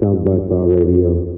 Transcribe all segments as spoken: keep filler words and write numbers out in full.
Sound by Sound Radio.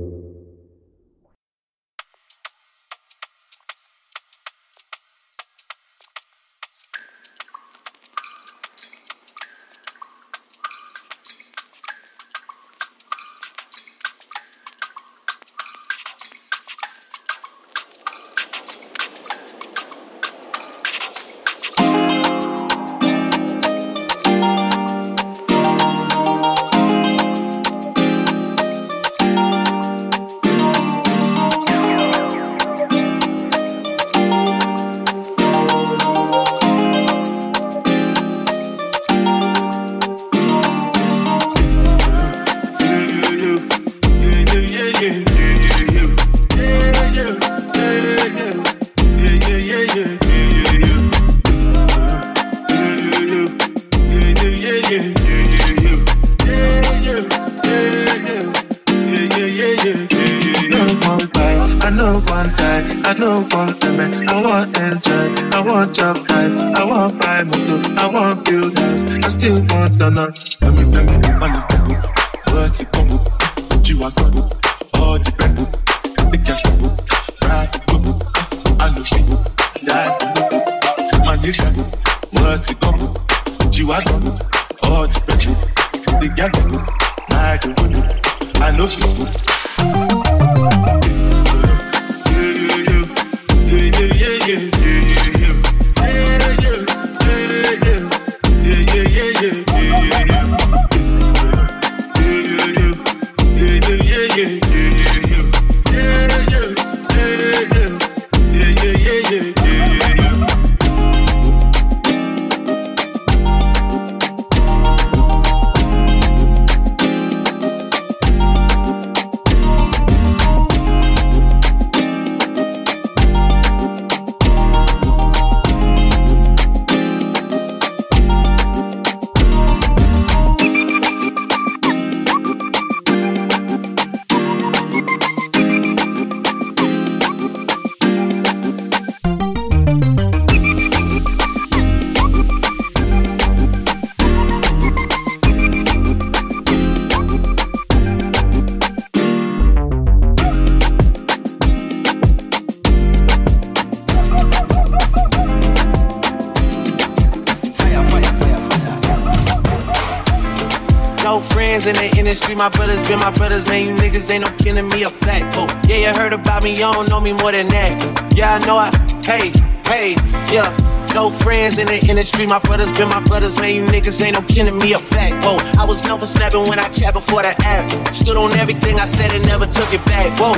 My brothers been my brothers, man, you niggas ain't no kidding me a flat. Oh, yeah, you heard about me, you don't know me more than that. Yeah, I know I, hey, hey, yeah. No friends in the industry, my brothers been my brothers, man, you niggas ain't no kidding me a flat. Oh, I was known for snapping when I chat before the app. Stood on everything I said and never took it back. Whoa,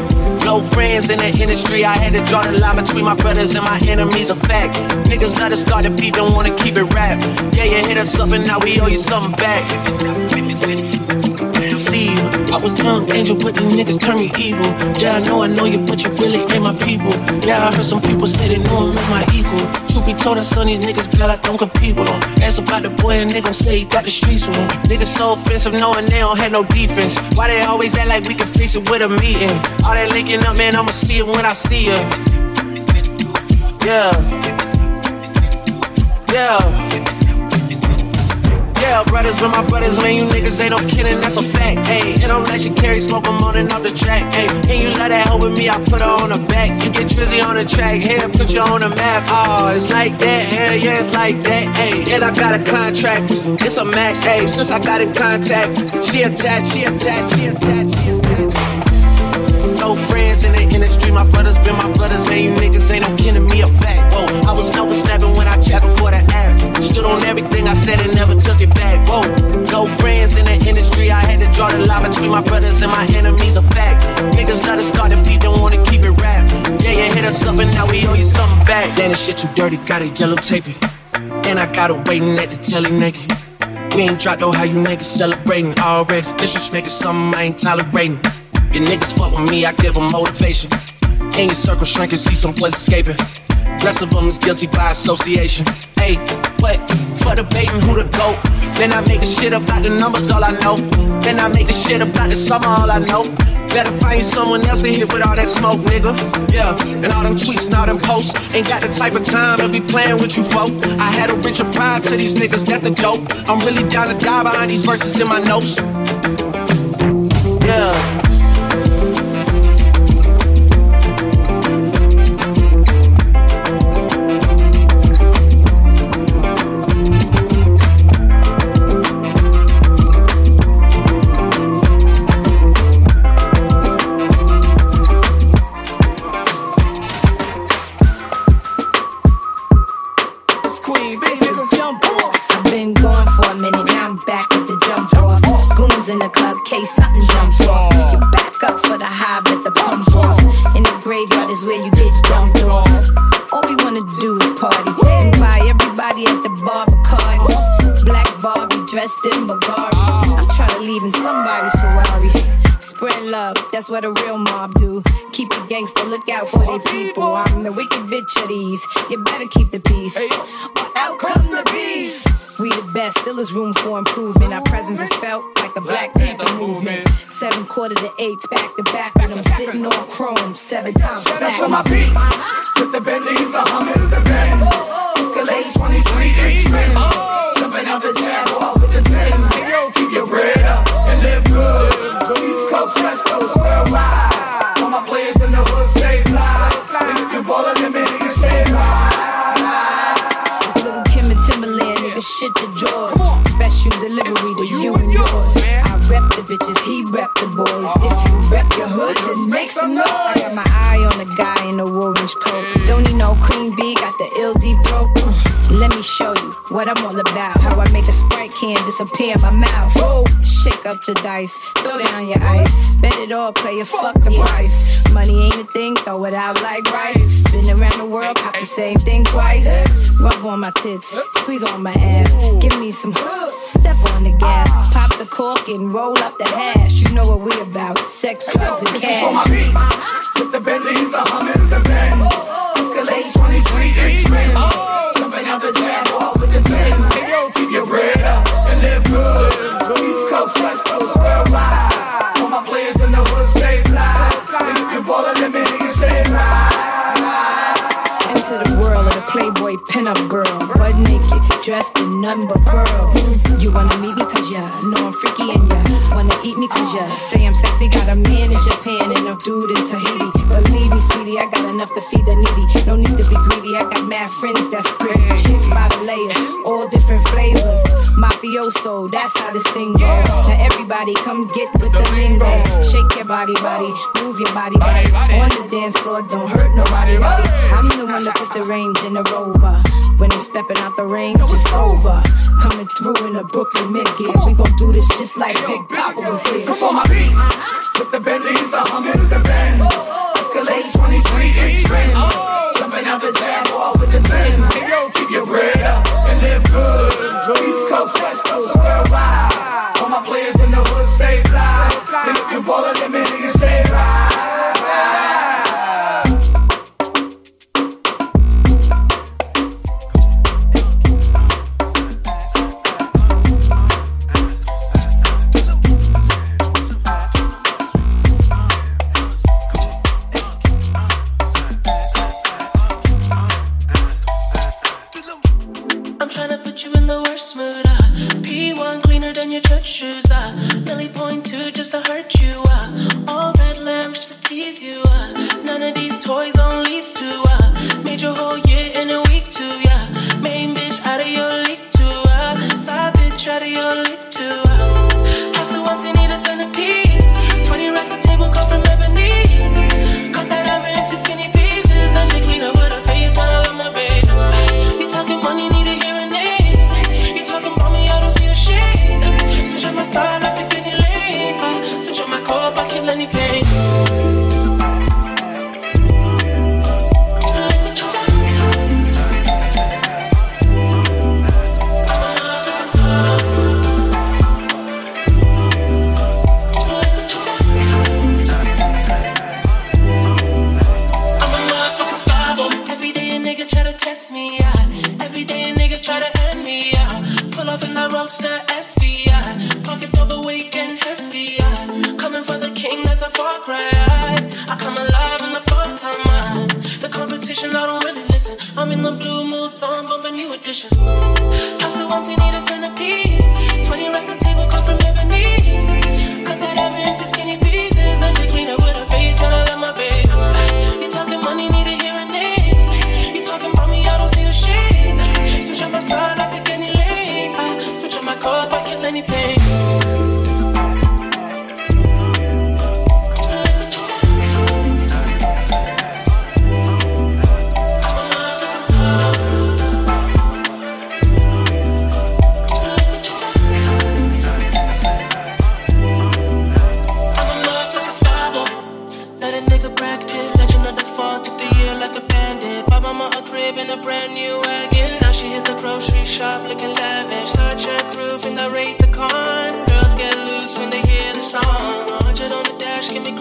no friends in the industry, I had to draw the line between my brothers and my enemies, a fact. Niggas love to start to beef, don't wanna keep it wrapped. Yeah, you hit us up and now we owe you something back. See, I was young angel, but these niggas turn me evil. Yeah, I know I know you, but you really ain't my people. Yeah, I heard some people say they know I'm my equal. Truth be told, I son these niggas glad I don't compete with them. Ask about the boy and they gon' say he got the streets with him. Niggas so offensive knowing they don't have no defense. Why they always act like we can fix it with a meeting? All that linking up, man, I'ma see it when I see it. Yeah. Yeah. Yeah, brothers with my brothers, man, you niggas ain't no kidding, that's a fact, ayy. It don't let you carry smoke, I'm on and off the track, ayy. And you let that hoe with me, I put her on the back. You get trizzy on the track, here, put you on the map. Oh, it's like that, hell yeah, it's like that, ayy. And I got a contract, it's a max, ayy. Since I got in contact, she attached, she attached, she attached, she attached. No friends in the industry, my brothers been my brothers, man, you niggas ain't no kidding me a fact, whoa. I was known for snapping when I chat before the app. Stood on everything I said and never took it back. Whoa, no friends in the industry. I had to draw the line between my brothers and my enemies, a fact. Niggas love to start if you don't wanna keep it wrapped. Yeah, you hit us up and now we owe you something back. Damn, this shit you dirty, got it yellow taping. And I got her waiting at the telly naked. We ain't dropped, oh how you niggas celebrating already. Disrespecting something I ain't tolerating. Your niggas fuck with me, I give them motivation. In your circle shrinking, see some place escaping. Rest of them is guilty by association. Hey, what? For debating who the GOAT. Then I make the shit about the numbers, all I know. Then I make the shit about the summer, all I know. Better find you someone else in here with all that smoke, nigga. Yeah, and all them tweets and all them posts. Ain't got the type of time to be playing with you folk. I had a richer pride to these niggas, that's the joke. I'm really down to die behind these verses in my notes. Yeah. something jumps off. Put your back up for the high, but the bumps off. In the graveyard is where you get dumped off. All we wanna do is party and buy everybody at the bar Bacardi. Black Barbie dressed in Bugatti. I'm tryna leave in somebody's Ferrari. Spread love, that's what a real mob do. Keep the gangster, look out for their people. I'm the wicked bitch of these. You better keep the peace, or out comes the beast. We the best, still is room for improvement. Our presence is felt like a Black Panther movement. Seven quarter to eights, back to back, and I'm sitting on chrome seven times. Shut us for my beats, with the Bentleys, the Hummers, the Benz, Escalades, twenty-three inch rims, jumping out the Jaguars with the Tims. Keep your bread up and live good. East Coast, West Coast, worldwide. All my players in the hood stay fly. And if you ballin' them in, you stay fly. It's Little Kim and Timberland, nigga, shit to yours. Special delivery to you and yours. I rep the bitches, he rep the boys. If you rep your hood, then make some noise. I got my eye on a guy in a orange coat. Don't need no cream B, got the L D broke. Let me show you what I'm all about. How I make a Sprite can disappear in my mouth. Whoa. Shake up the dice, throw down your ice. Bet it all, player, fuck the price. Money ain't a thing, throw it out like rice. Been around the world, cop the same thing twice. Rub on my tits, squeeze on my ass. Give me some hook, step on the gas. Pop the cork and roll up the hash. You know what we about, sex, drugs, and cash. With the Bentleys, the Hummers, the Benz, Escalades, twenty-three inch rims. Out the Jaguars with the Tims. Keep your bread up and live good. East Coast, West Coast, worldwide. All my players in the hood stay fly. And if you ballin' them in, you stay right. Into the world of the Playboy pinup girl. Butt naked, dressed in nothing but pearls. You wanna meet me cause ya know I'm freaky, and ya wanna eat me cause ya say I'm sexy. Got a man in Japan and a dude in Tahiti. Believe me, sweetie, I got enough to feed the needy. No need to be greedy, I got mad friends that's pretty. All different flavors, mafioso, that's how this thing goes. Now everybody come get with the lingo. Shake your body, body, move your body, body. On the dance floor, don't hurt nobody, body. I'm the one that put the range in the Rover. When I'm stepping out the range, it's over. Coming through in a Brooklyn mid-gear. We gon' do this just like Big Papa was here. Come on my beats, with the Bentleys, the Hummers, the Benz, Escalades, twenty-three inch rims. Jumping out the Jaguars with the Tims. Keep your bread up and live good. East Coast, West Coast, worldwide. All my players in the hood stay fly. And if you ballin' them in, you stay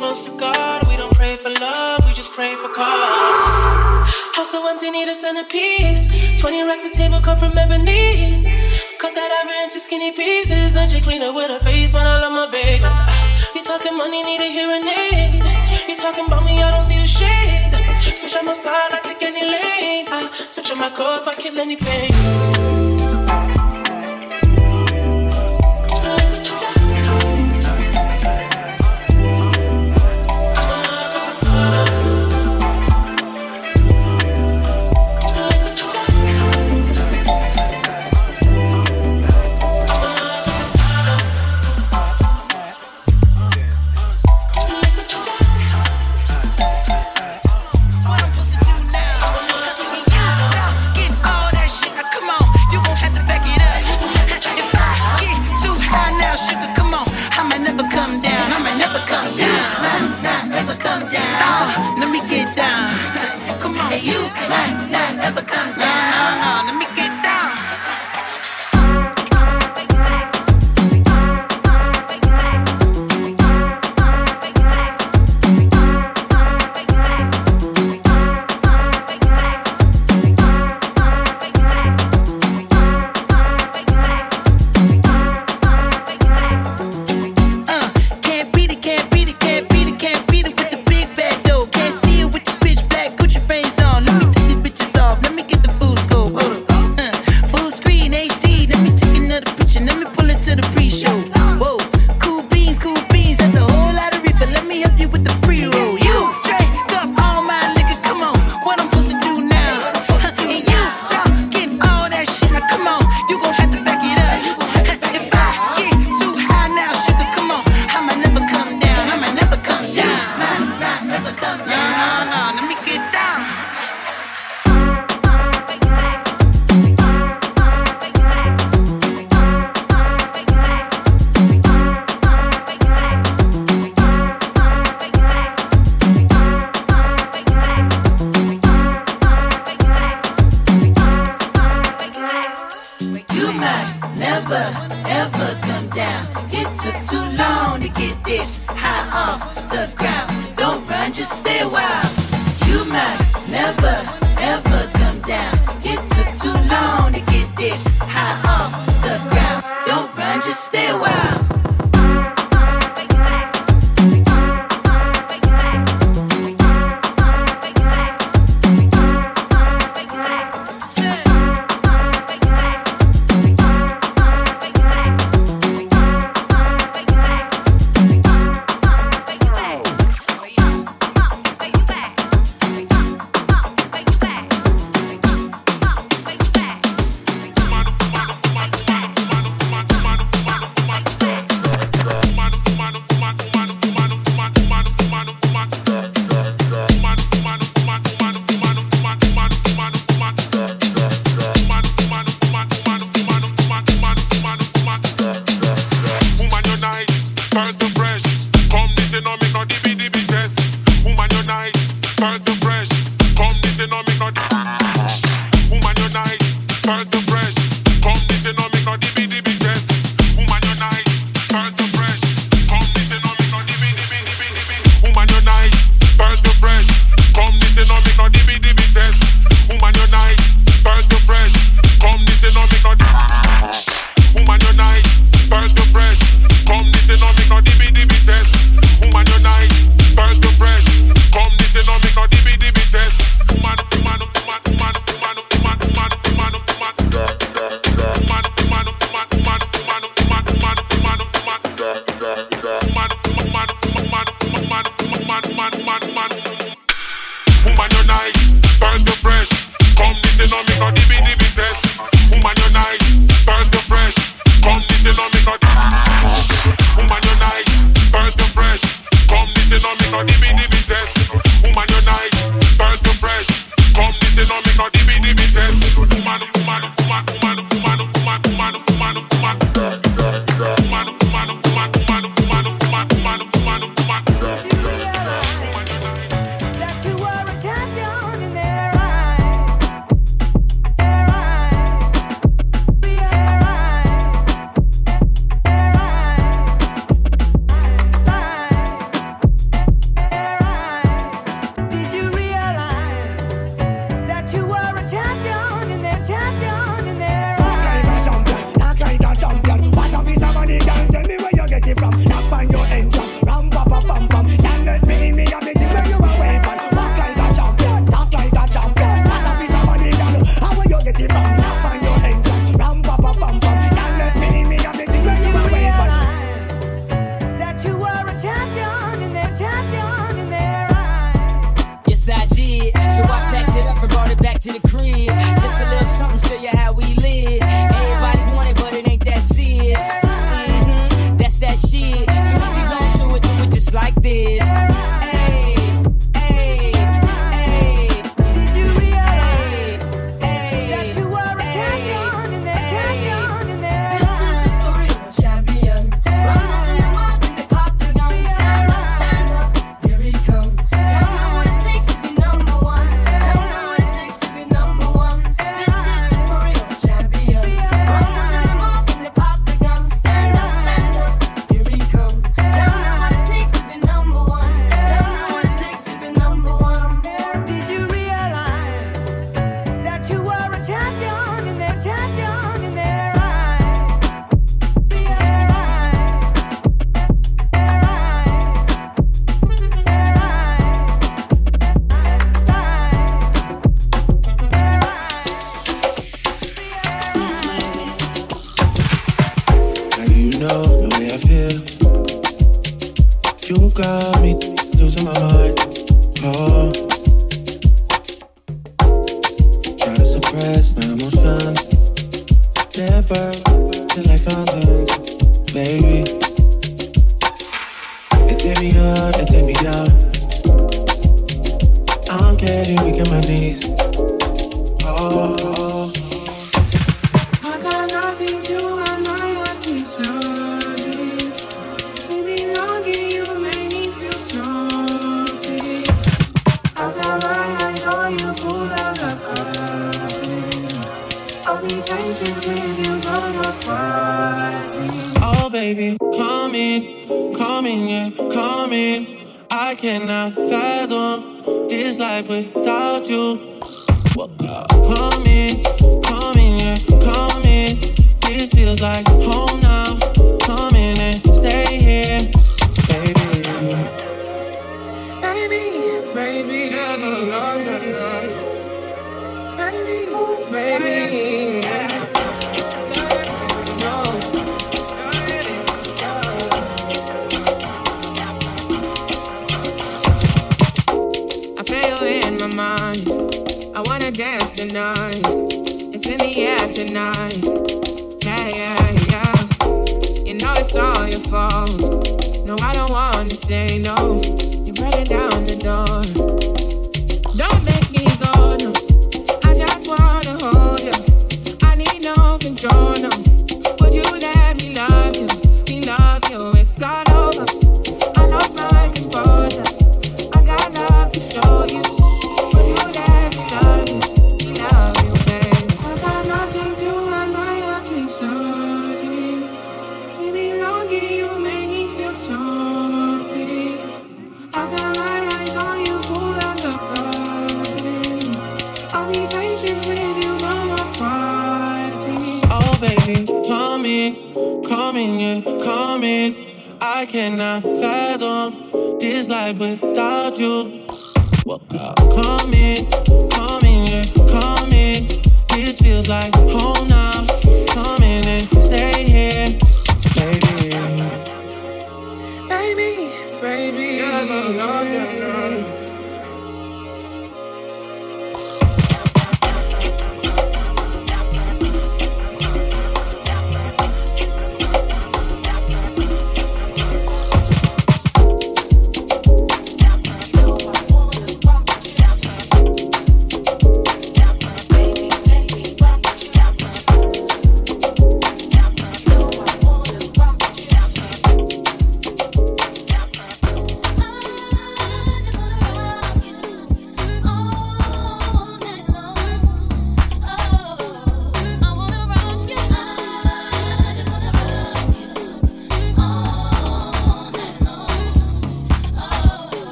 close to God. We don't pray for love, we just pray for cause. House so empty, need a centerpiece. Twenty racks of table come from ebony. Cut that ivory into skinny pieces. Now she clean up with her face, man, I love my baby. You talking money, need a hearing aid. You talking about me, I don't see the shade. Switch on my side, I take any lane. I switch on my code if I kill anything. Not the to the crib. Just a little something, show you how we live. Everybody want it, but it ain't that serious. Mm-hmm, that's that shit. So if you gon' do it, do it just like this. Hey, hey, hey. Did you realize that you are a champion in there? Champion in there. This is the story, champion. Run up and pop the gun. Stand up, stand up. Here he comes.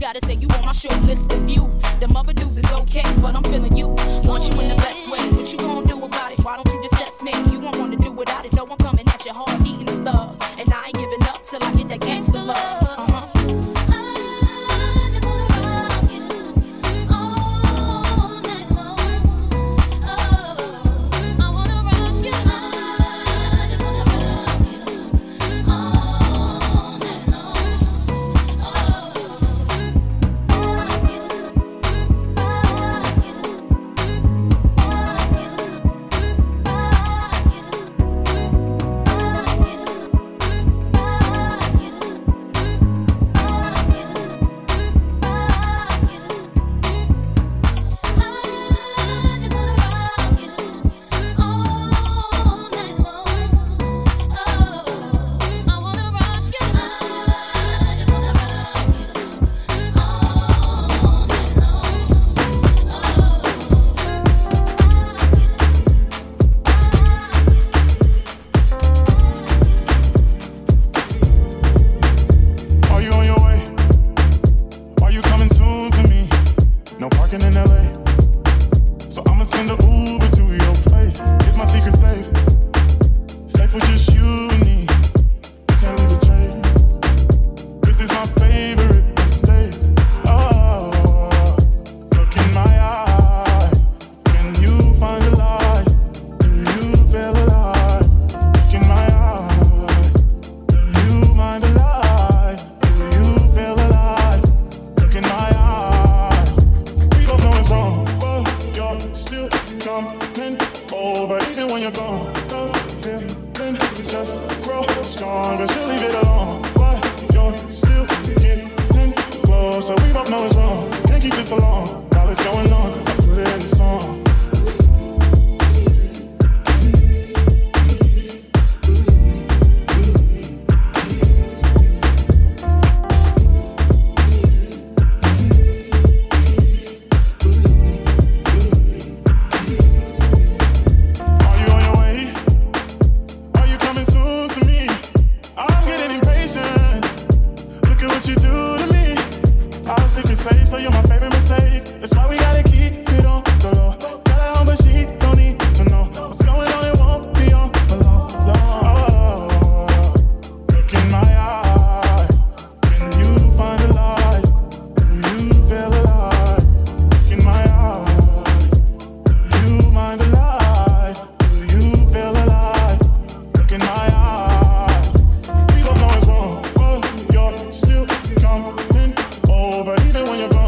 Gotta say you on my short list of you. Them other dudes is okay, but I'm feeling you. so you're my favorite mistake. That's why we gotta keep it on the low. Got her home, but she don't need to know what's going on. It won't be on the low. Oh, look in my eyes, can you find the lies? Do you feel alive? Look in my eyes, do you mind the lies? Do you feel alive? Look in my eyes, we both know it's wrong. Oh, you're still coming over even when you're gone.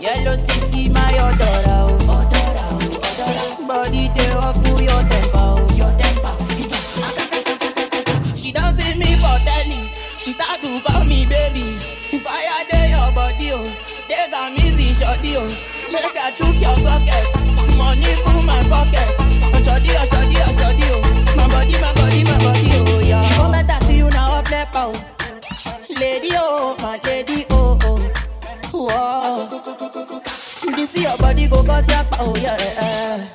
Yellow C C, my odora, oh. I choose your socket. Money full my pocket. I shall deal, I shall deal, I shall deal. My body, my body, my body, oh yeah. Oh, better see you now, up left out. Lady, oh, my lady, oh, oh. Whoa. You see your body go bust your power, yeah, yeah.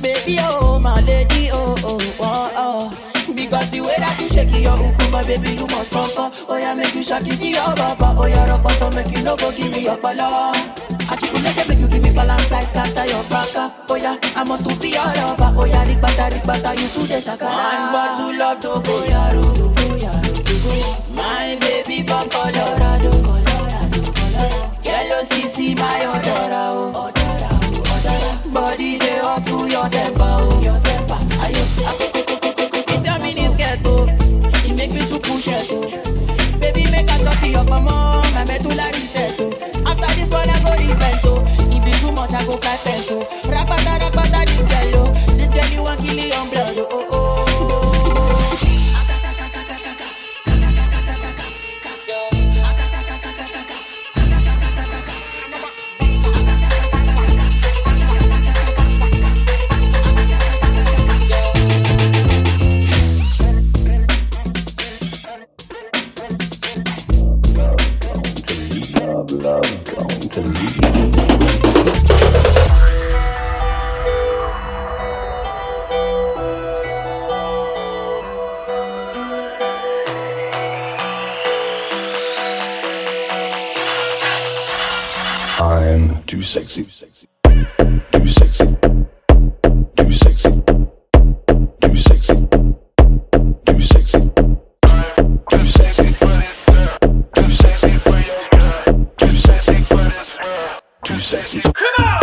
Baby, oh, my lady, oh, oh, oh, oh. Because the way that you shake your ukuma, baby, you must come up. Oh, yeah, make you shake it to your baba. Oh, yeah, rubber, don't make you no go, give me your bala. I think you make you give me balance, I scatter your baka. Oh, yeah, I must to be your lover. Oh, yeah, rigbata, rigbata, you to the shakara. One bottle of Togo, yeah, Rudu, Rudu. My baby from Colorado, Colorado, Colorado. Yellow C C, my odora, oh. Body they up to your temper, oh. Your temper, I it's your mini skirt, oh. It make me to push it, oh. Baby, make a copy of my mom, I met to la reset, oh. After this one, I go repent, oh. If it's too much, I go fly fence, oh. Rapata, rapata, this girl, oh. This girl, you want kill it on blood, oh, oh, oh. Too sexy, too sexy, too sexy, too sexy, too sexy, too sexy, too sexy for this world, too sexy for your girl, too sexy for this world, too sexy. Come on!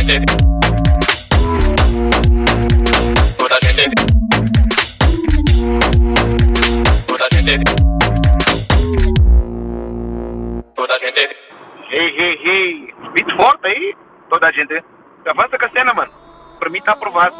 Ei, ei, ei, beat forte aí, toda a gente. Avança com a cena, mano. Pra mim tá aprovado.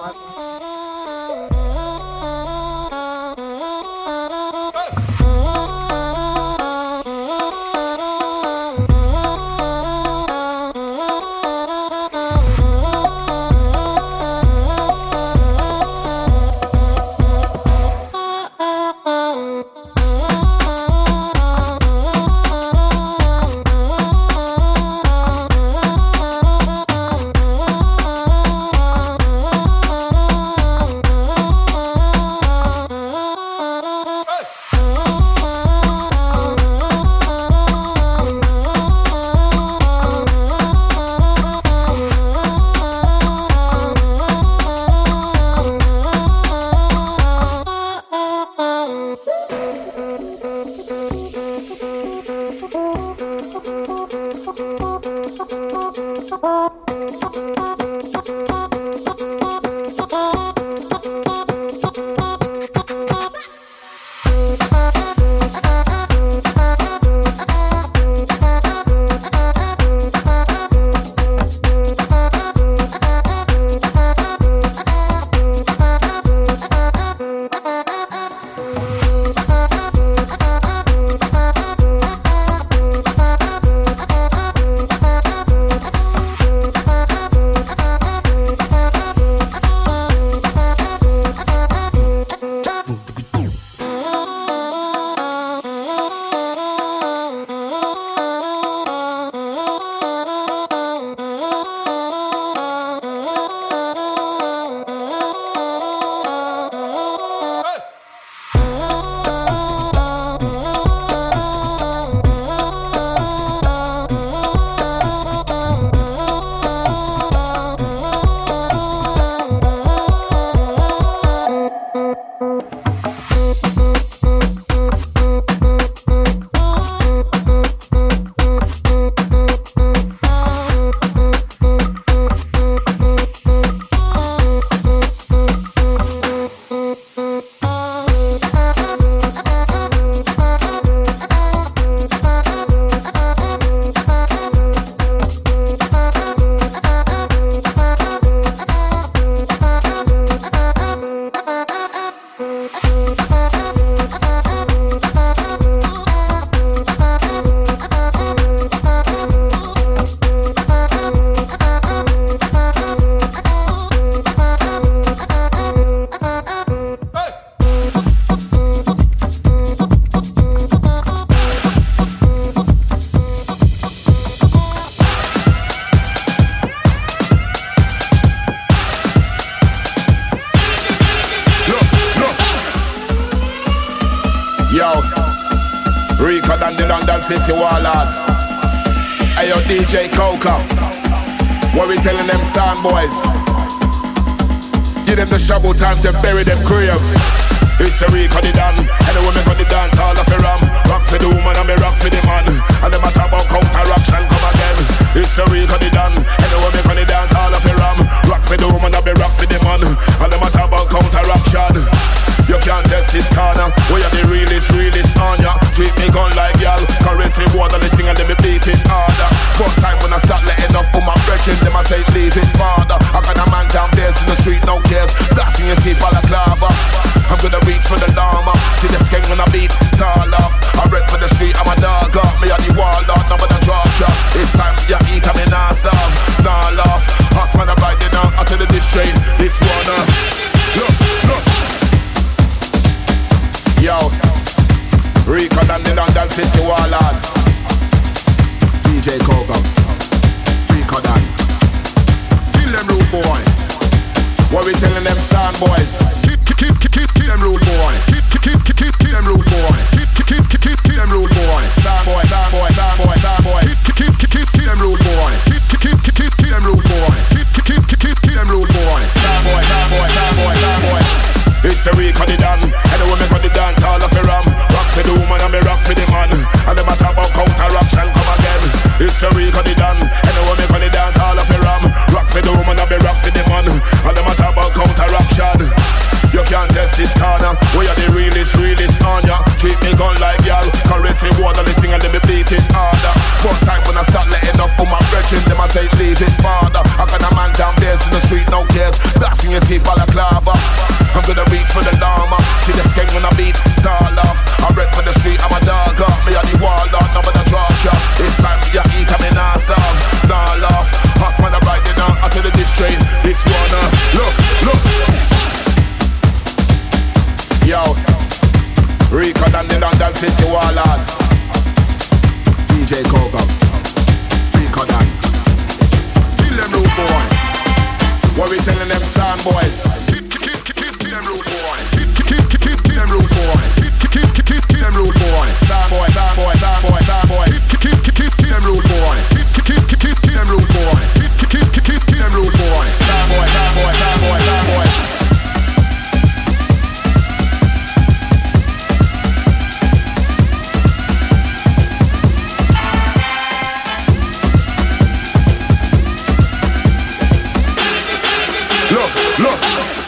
Rock for the Look.